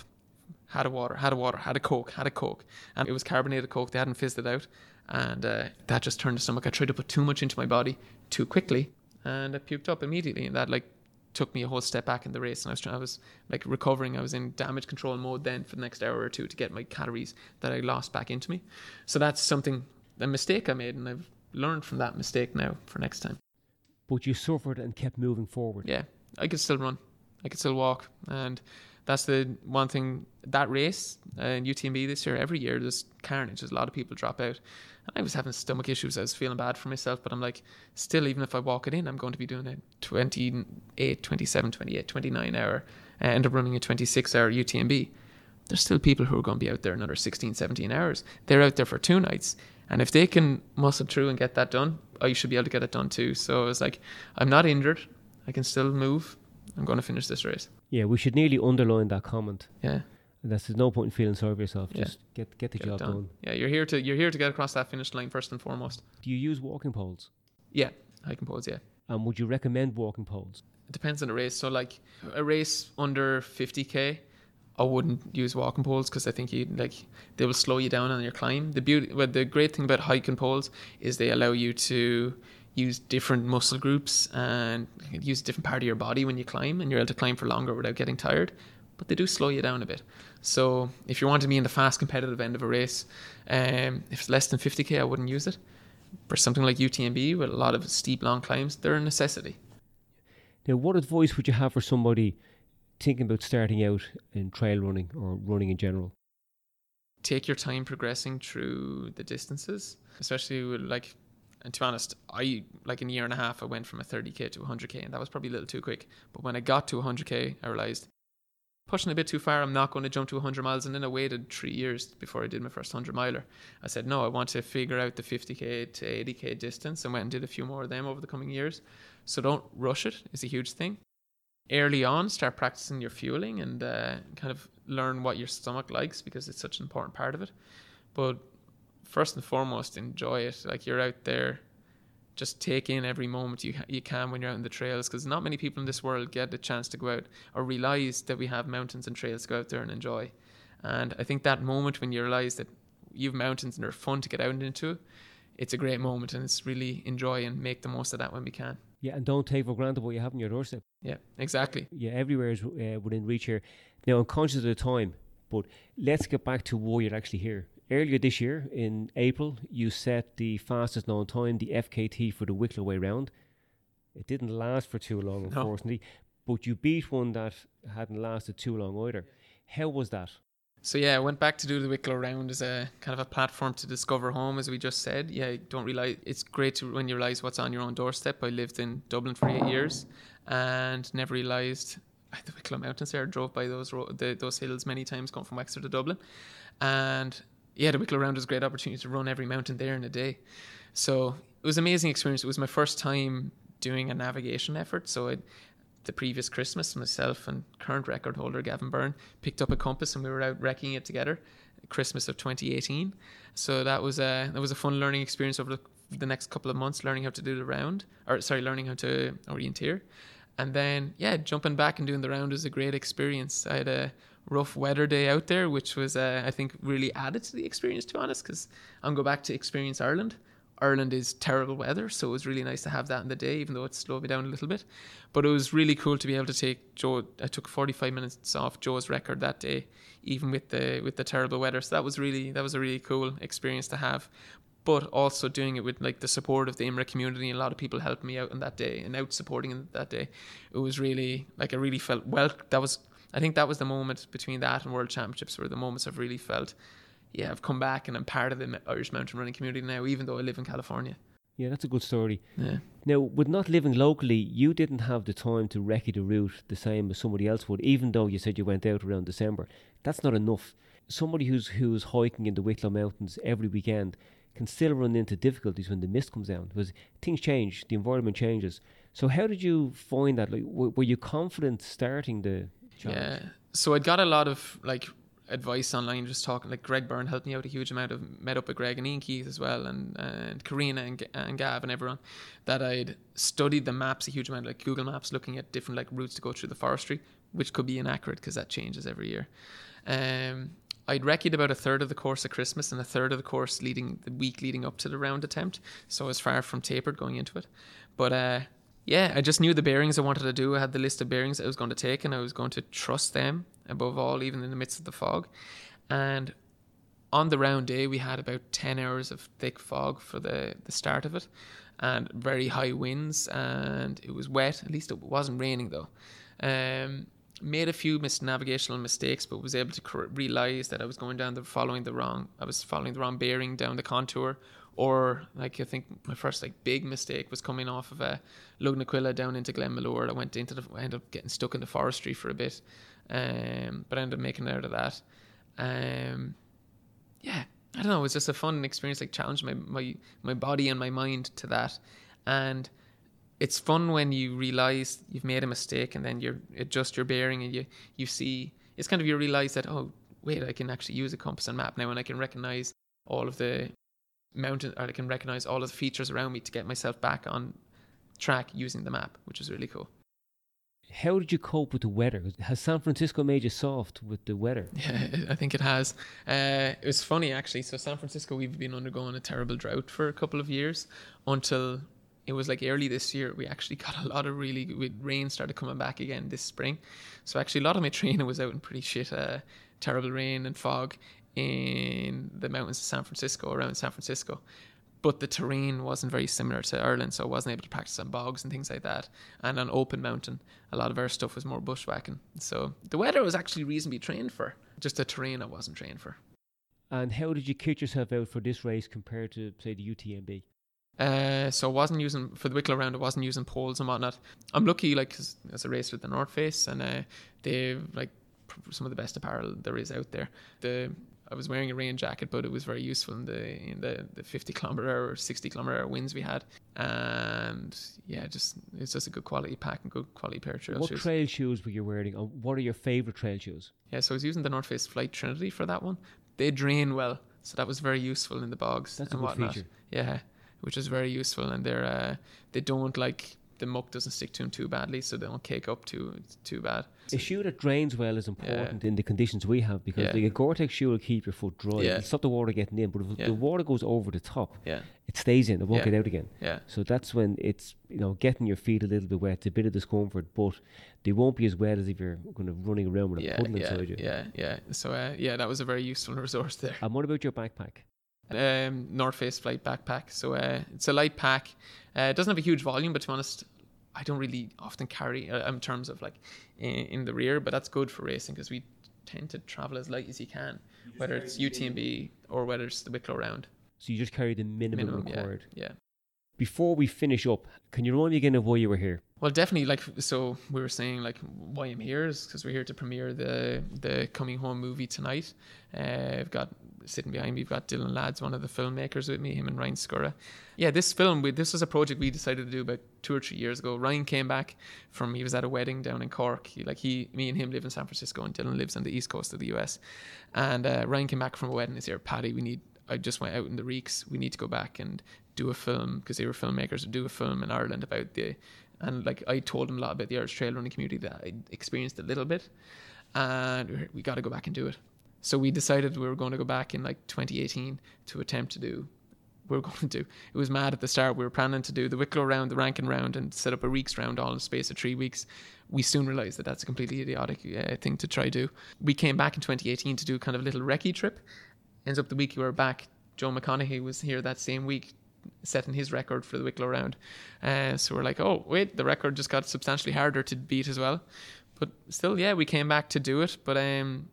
had a water, had a water, had a Coke, had a Coke. And it was carbonated Coke. They hadn't fizzed it out. And uh, that just turned the stomach. I tried to put too much into my body too quickly, and I puked up immediately. And that like took me a whole step back in the race. And I was trying, I was like recovering. I was in damage control mode then for the next hour or two to get my calories that I lost back into me. So that's something, a mistake I made, and I've learned from that mistake now for next time. But you suffered and kept moving forward. Yeah, I could still run. I could still walk. And that's the one thing, that race uh, in U T M B this year, every year there's carnage, there's a lot of people drop out. And I was having stomach issues, I was feeling bad for myself, but I'm like, still, even if I walk it in, I'm going to be doing a twenty-eight, twenty-seven, twenty-eight, twenty-nine hour, uh, end up running a twenty-six hour U T M B. There's still people who are going to be out there another sixteen, seventeen hours. They're out there for two nights. And if they can muscle through and get that done, I should be able to get it done too. So it's like, I'm not injured, I can still move. I'm going to finish this race. Yeah, we should nearly underline that comment. Yeah. And that's, there's no point in feeling sorry for yourself. Yeah. Just get get the get job done. done. Yeah, you're here to you're here to get across that finish line first and foremost. Do you use walking poles? Yeah, hiking poles, yeah. And would you recommend walking poles? It depends on the race. So like a race under fifty K, I wouldn't use walking poles because I think you like they will slow you down on your climb. The beauty, well, the great thing about hiking poles is they allow you to use different muscle groups and use a different part of your body when you climb, and you're able to climb for longer without getting tired, but they do slow you down a bit. So if you want to be in the fast competitive end of a race, um, if it's less than fifty K, I wouldn't use it. For something like U T M B with a lot of steep, long climbs, they're a necessity. Now, what advice would you have for somebody thinking about starting out in trail running or running in general? Take your time progressing through the distances, especially with like, and to be honest, I, like in a year and a half, I went from a thirty K to one hundred K, and that was probably a little too quick. But when I got to one hundred K, I realized, pushing a bit too far, I'm not going to jump to one hundred miles. And then I waited three years before I did my first one hundred miler. I said, no, I want to figure out the fifty K to eighty K distance, and went and did a few more of them over the coming years. So don't rush it. It's a huge thing. Early on, start practicing your fueling and uh, kind of learn what your stomach likes, because it's such an important part of it. But first and foremost, enjoy it. Like, you're out there, just take in every moment you you can when you're out in the trails, because not many people in this world get the chance to go out or realize that we have mountains and trails to go out there and enjoy. And I think that moment when you realize that you have mountains and they're fun to get out into, it's a great moment, and it's really enjoy and make the most of that when we can. Yeah, and don't take for granted what you have on your doorstep. Yeah, exactly. Yeah, everywhere is uh, within reach here. Now, I'm conscious of the time, but let's get back to why you're actually here. Earlier this year, in April, you set the fastest known time, the F K T, for the Wicklow Way Round. It didn't last for too long, unfortunately, no. But you beat one that hadn't lasted too long either. How was that? So yeah, I went back to do the Wicklow Round as a kind of a platform to discover home, as we just said. Yeah, I don't realize it's great to, when you realize what's on your own doorstep. I lived in Dublin for eight years and never realized the Wicklow Mountains there. I drove by those ro- the, those hills many times going from Wexford to Dublin, and yeah, the Wicklow Round was a great opportunity to run every mountain there in a day. So it was an amazing experience. It was my first time doing a navigation effort. So I'd the previous Christmas, myself and current record holder Gavin Byrne picked up a compass and we were out wrecking it together Christmas of twenty eighteen. So that was a that was a fun learning experience over the, the next couple of months, learning how to do the round, or sorry learning how to orienteer. And then yeah, jumping back and doing the round was a great experience. I had a rough weather day out there, which was uh, I think really added to the experience, to be honest, because I'm going back to experience Ireland. Ireland is terrible weather, so it was really nice to have that in the day, even though it slowed me down a little bit. But it was really cool to be able to take Joe. I took forty-five minutes off Joe's record that day, even with the with the terrible weather. So that was really that was a really cool experience to have. But also doing it with like the support of the IMRA community, and a lot of people helped me out on that day and out supporting in that day. It was really like I really felt well. That was I think that was the moment between that and World Championships were the moments I've really felt. Yeah, I've come back and I'm part of the Irish mountain running community now, even though I live in California. Yeah, that's a good story. Yeah. Now, with not living locally, you didn't have the time to recce the route the same as somebody else would, even though you said you went out around December. That's not enough. Somebody who's who's hiking in the Wicklow Mountains every weekend can still run into difficulties when the mist comes down, because things change, the environment changes. So how did you find that? Like, w- were you confident starting the challenge? Yeah, so I'd got a lot of, like, advice online, just talking, like Greg Byrne helped me out a huge amount. I've met up with Greg and Ian Keith as well, and and Karina and, and Gav and everyone, that I'd studied the maps a huge amount, like Google Maps, looking at different like routes to go through the forestry, which could be inaccurate because that changes every year. Um, I'd recce'd about a third of the course at Christmas and a third of the course leading the week leading up to the round attempt, so I was far from tapered going into it. But uh, yeah, I just knew the bearings I wanted to do. I had the list of bearings I was going to take, and I was going to trust them above all, even in the midst of the fog. And on the round day, we had about ten hours of thick fog for the, the start of it, and very high winds, and it was wet. At least it wasn't raining, though. Um, made a few mis- navigational mistakes, but was able to cor- realize that I was going down the following the wrong, I was following the wrong bearing down the contour. Or, like, I think my first, like, big mistake was coming off of uh, Lugnaquilla down into Glenmalure. I went into the, I ended up getting stuck in the forestry for a bit, um, but I ended up making it out of that. Um, yeah, I don't know. It was just a fun experience, like, challenged my, my, my body and my mind to that. And it's fun when you realise you've made a mistake, and then you adjust your bearing, and you, you see, it's kind of, you realise that, oh, wait, I can actually use a compass and map now, and I can recognise all of the mountain, or I can recognize all of the features around me to get myself back on track using the map, which is really cool. How did you cope with the weather? Has San Francisco made you soft with the weather? Yeah, I think it has. Uh, it was funny, actually. So San Francisco, we've been undergoing a terrible drought for a couple of years, until it was like early this year, we actually got a lot of really good rain started coming back again this spring. So actually a lot of my training was out in pretty shit, uh, terrible rain and fog in the mountains of San Francisco, around San Francisco. But the terrain wasn't very similar to Ireland, so I wasn't able to practice on bogs and things like that. And on open mountain, a lot of our stuff was more bushwhacking. So the weather was actually reasonably trained for, just the terrain I wasn't trained for. And how did you kit yourself out for this race compared to, say, the U T M B? Uh, so I wasn't using, for the Wicklow Round, I wasn't using poles and whatnot. I'm lucky, like, cause as a race with the North Face, and uh, they've, like, some of the best apparel there is out there. The I was wearing a rain jacket, but it was very useful in the in the, the fifty kilometer or sixty kilometer winds we had. And yeah, just it's just a good quality pack and good quality pair of trail what shoes. What trail shoes were you wearing? Or what are your favorite trail shoes? Yeah, so I was using the North Face Flight Trinity for that one. They drain well, so that was very useful in the bogs. That's and a good whatnot. Feature. Yeah, which is very useful, and they're uh, they don't like the muck doesn't stick to them too badly, so they don't cake up too too bad. A shoe that drains well is important yeah. in the conditions we have, because yeah. like a Gore-Tex shoe will keep your foot dry. Yeah. It'll stop the water getting in, but if yeah. the water goes over the top, yeah. it stays in. It won't yeah. get out again. Yeah. So that's when it's, you know, getting your feet a little bit wet. It's a bit of discomfort, but they won't be as wet as if you're kind of running around with a yeah, puddle yeah, inside you. Yeah, yeah. So uh, yeah, that was a very useful resource there. And what about your backpack? Um, North Face Flight backpack. So uh, it's a light pack. Uh, it doesn't have a huge volume, but to be honest, I don't really often carry uh, in terms of like in, in the rear, but that's good for racing because we tend to travel as light as you can, you whether it's U T M B or whether it's the Wicklow Round. So you just carry the minimum, minimum required. Yeah, yeah. Before we finish up, can you remind me again of why you were here? Well, definitely, like, so we were saying, like, why I'm here is because we're here to premiere the the Coming Home movie tonight. Uh, I've got, sitting behind me, we've got Dylan Lads, one of the filmmakers with me, him and Ryan Skura. Yeah, this film, we, this was a project we decided to do about two or three years ago. Ryan came back from, he was at a wedding down in Cork. He, like, he, me and him live in San Francisco, and Dylan lives on the east coast of the U S. And uh, Ryan came back from a wedding and said, Paddy, we need, I just went out in the reeks, we need to go back and do a film, because they were filmmakers, to do a film in Ireland about the, and like I told him a lot about the Irish trail running community that I experienced a little bit, and we got to go back and do it. So we decided we were going to go back in like twenty eighteen to attempt to do, we we're going to do, it was mad at the start, we were planning to do the Wicklow Round, the Rankin Round, and set up a Reeks Round all in the space of three weeks. We soon realized that that's a completely idiotic uh, thing to try to do. We came back in twenty eighteen to do kind of a little recce trip. Ends up the week we were back, Joe McConaughey was here that same week, setting his record for the Wicklow Round, uh, so we're like, oh wait, the record just got substantially harder to beat as well. But still, yeah, we came back to do it. But um,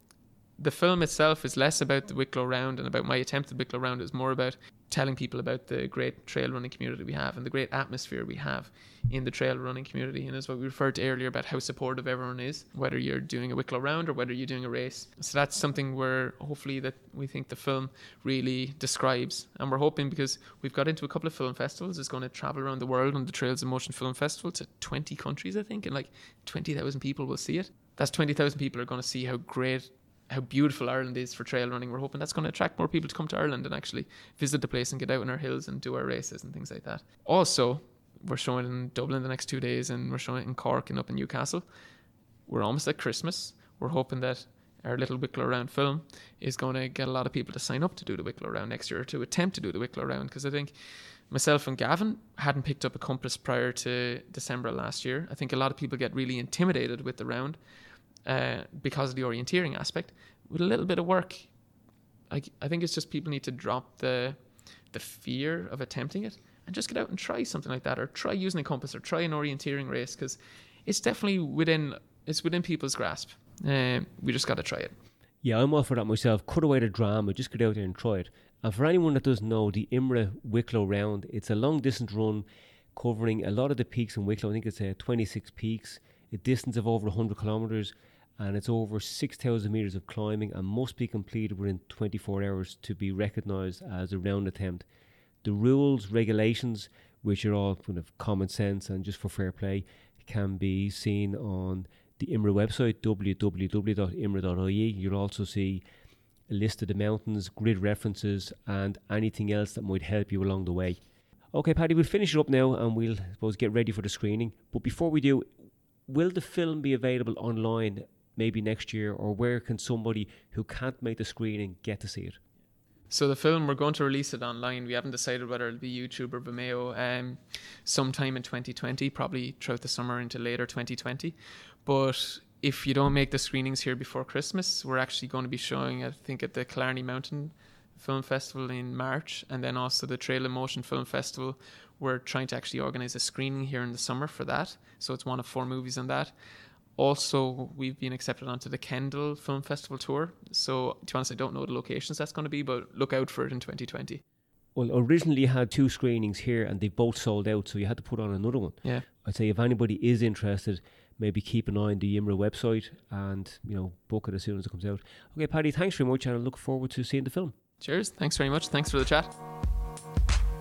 the film itself is less about the Wicklow Round and about my attempt at the Wicklow Round. It's more about telling people about the great trail running community we have and the great atmosphere we have in the trail running community, and it's what we referred to earlier about how supportive everyone is, whether you're doing a Wicklow Round or whether you're doing a race. So that's something where hopefully that we think the film really describes, and we're hoping, because we've got into a couple of film festivals, it's going to travel around the world on the Trails in Motion Film Festival to twenty countries, I think, and like twenty thousand people will see it. That's twenty thousand people are going to see how great, how beautiful Ireland is for trail running. We're hoping that's going to attract more people to come to Ireland and actually visit the place and get out in our hills and do our races and things like that. Also, we're showing in Dublin the next two days, and we're showing it in Cork and up in Newcastle. We're almost at Christmas. We're hoping that our little Wicklow Round film is going to get a lot of people to sign up to do the Wicklow Round next year, or to attempt to do the Wicklow Round, because I think myself and Gavin hadn't picked up a compass prior to December last year. I think a lot of people get really intimidated with the round Uh, because of the orienteering aspect. With a little bit of work, I, I think it's just people need to drop the the fear of attempting it and just get out and try something like that, or try using a compass, or try an orienteering race, because it's definitely within it's within people's grasp. Um, we just got to try it. Yeah, I'm all for that myself. Cut away the drama, just get out there and try it. And for anyone that doesn't know, the I M R A Wicklow Round, it's a long distance run covering a lot of the peaks in Wicklow. I think it's uh, twenty-six peaks, a distance of over one hundred kilometres, and it's over six thousand metres of climbing, and must be completed within twenty-four hours to be recognised as a round attempt. The rules, regulations, which are all kind of common sense and just for fair play, can be seen on the I M R A website, w w w dot imra dot i e. You'll also see a list of the mountains, grid references, and anything else that might help you along the way. Okay, Paddy, we'll finish it up now, and we'll, I suppose, get ready for the screening. But before we do, will the film be available online maybe next year, or where can somebody who can't make the screening get to see it? So the film, we're going to release it online. We haven't decided whether it'll be YouTube or Vimeo um, sometime in twenty twenty, probably throughout the summer into later twenty twenty. But if you don't make the screenings here before Christmas, we're actually going to be showing, I think, at the Killarney Mountain Film Festival in March, and then also the Trail in Motion Film Festival. We're trying to actually organise a screening here in the summer for that. So it's one of four movies on that. Also, we've been accepted onto the Kendall Film Festival tour. So, to be honest, I don't know the locations that's going to be, but look out for it in twenty twenty. Well, originally you had two screenings here and they both sold out, so you had to put on another one. Yeah. I'd say if anybody is interested, maybe keep an eye on the I M R A website and, you know, book it as soon as it comes out. Okay, Paddy, thanks very much, and I look forward to seeing the film. Cheers. Thanks very much. Thanks for the chat.